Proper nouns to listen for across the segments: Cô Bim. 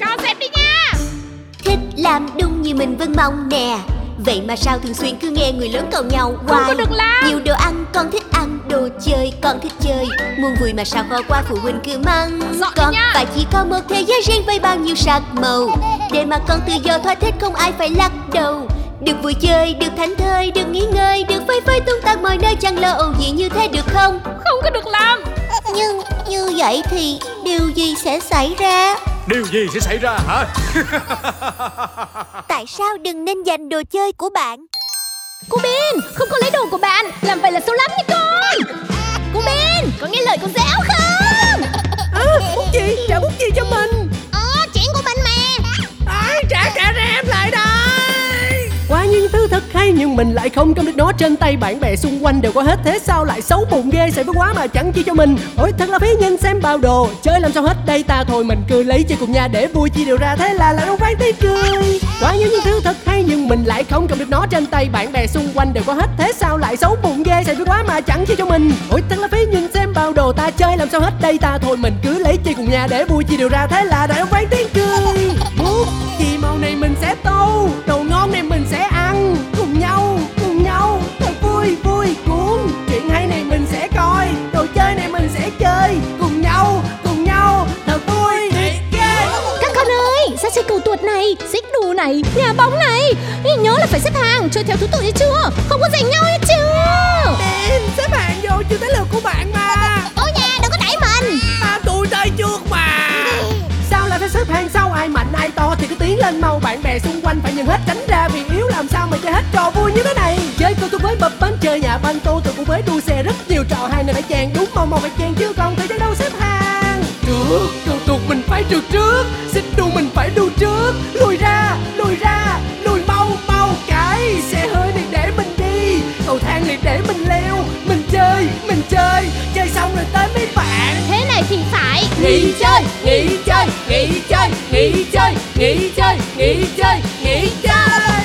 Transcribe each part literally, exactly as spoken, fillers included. Cho xem đi nha. Thích làm đúng như mình vẫn mong nè, vậy mà sao thường xuyên cứ nghe người lớn càu nhau hoài. Không có được lắm. Nhiều đồ ăn con thích ăn, đồ chơi con thích chơi, muốn vui mà sao khó qua phụ huynh cứ mắng con. Và chỉ có một thế giới riêng với bao nhiêu sắc màu, để mà con tự do thỏa thích không ai phải lắc đầu. Được vui chơi, được thảnh thơi, được nghỉ ngơi, được phơi phới tung tăng mọi nơi, chẳng lo âu gì, như thế được không? Không có được lắm. Nhưng như vậy thì điều gì sẽ xảy ra? Điều gì sẽ xảy ra hả? Tại sao đừng nên giành đồ chơi của bạn? Cô Bim, không có lấy đồ của bạn, làm vậy là xấu lắm nha con. Cô Bim, có nghe lời cô giáo không? À, bút chì, trả bút chì cho mình. Ờ, chuyện của mình mà. À, trả trả ra em lại đây. Quá nhiên thứ thật hay nhưng mình lại không cầm được nó trên tay, bạn bè xung quanh đều có hết, thế sao lại xấu bụng ghê, sẽ với quá mà chẳng chi cho mình. Ôi thật là phí, nhìn xem bao đồ, chơi làm sao hết đây ta, thôi mình cứ lấy chơi cùng nhà để vui chi điều ra, thế là là đâu phải tí cười. Quá nhiên thứ thật hay nhưng mình lại không cầm được nó trên tay, bạn bè xung quanh đều có hết, thế sao lại xấu bụng ghê, sẽ với quá mà chẳng chi cho mình. Ôi thật là phí, nhìn xem bao đồ, ta chơi làm sao hết đây ta, thôi mình cứ lấy chơi cùng nhà để vui chi điều ra, thế là đã đâu phải tiếng cười. Bút chì màu này mình sẽ tô, đồ ngon này mình sẽ ăn, cùng nhau cùng nhau thật vui vui cuốn, chuyện hay này mình sẽ coi, đồ chơi này mình sẽ chơi, cùng nhau cùng nhau thật vui thiệt ghê. Các con ơi, ra chơi cầu tuột này, xích đu này, nhà bóng này, nhớ là phải xếp hàng chơi theo thứ tự hay chưa, không có giành nhau hay chưa. Bim, xếp hàng vô chưa tới lượt của bạn mà. Ở nhà đừng có đẩy mình. Ta tôi chơi trước mà. Sao lại phải xếp hàng sau, ai mạnh ai to thì cứ tiến lên mau, bạn bè xung quanh phải nhìn hết tránh ra vì yếu, làm sao mà chơi hết trò vui như thế này. Chơi cô tôi với bập bánh, chơi nhà banh tô tôi cũng với đua xe, rất nhiều trò hay nên phải chèn đúng màu màu phải chèn chứ còn thời gian đâu xếp hàng. Trước cầu tuột mình phải trượt trước, xích đu mình phải đu trước, lùi ra lùi ra lùi mau mau, cái xe hơi này để mình đi, cầu thang này để mình leo, mình chơi mình chơi chơi xong rồi tới mấy bạn. Thế này thì phải nghỉ chơi nghỉ chơi nghỉ chơi nghỉ chơi nghỉ chơi nghỉ chơi nghỉ chơi.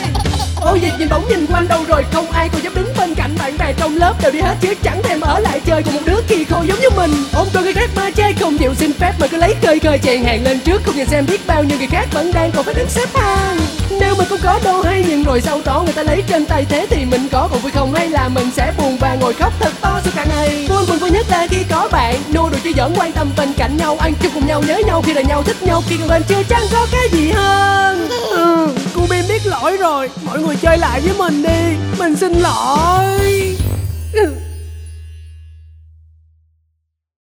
Ôi dịch nhìn bóng nhìn quanh đâu rồi, không ai còn dám đứng bên cạnh, bạn bè trong lớp đều đi hết chứ chẳng thèm ở lại chơi cùng một đứa kỳ khô giống như mình. Ông tôi người khác mà chơi không chịu xin phép mà cứ lấy cơi cơi chèn hàng lên trước, không nhìn xem biết bao nhiêu người khác vẫn đang còn phải đứng xếp hàng. Nếu mình không có đâu hay nhưng rồi sau đó người ta lấy trên tay, thế thì mình có còn vui không hay là mình sẽ buồn và ngồi khóc thật to suốt cả ngày. Vui buồn vui nhất là khi có bạn, nô đồ chơi giỡn quan tâm bên cạnh nhau, ăn chung cùng nhau nhớ nhau khi đời nhau thích nhau khi gần bên chưa chẳng có cái gì hơn. Ừ, cô Bim biết lỗi rồi, mọi người chơi lại với mình đi, mình xin lỗi.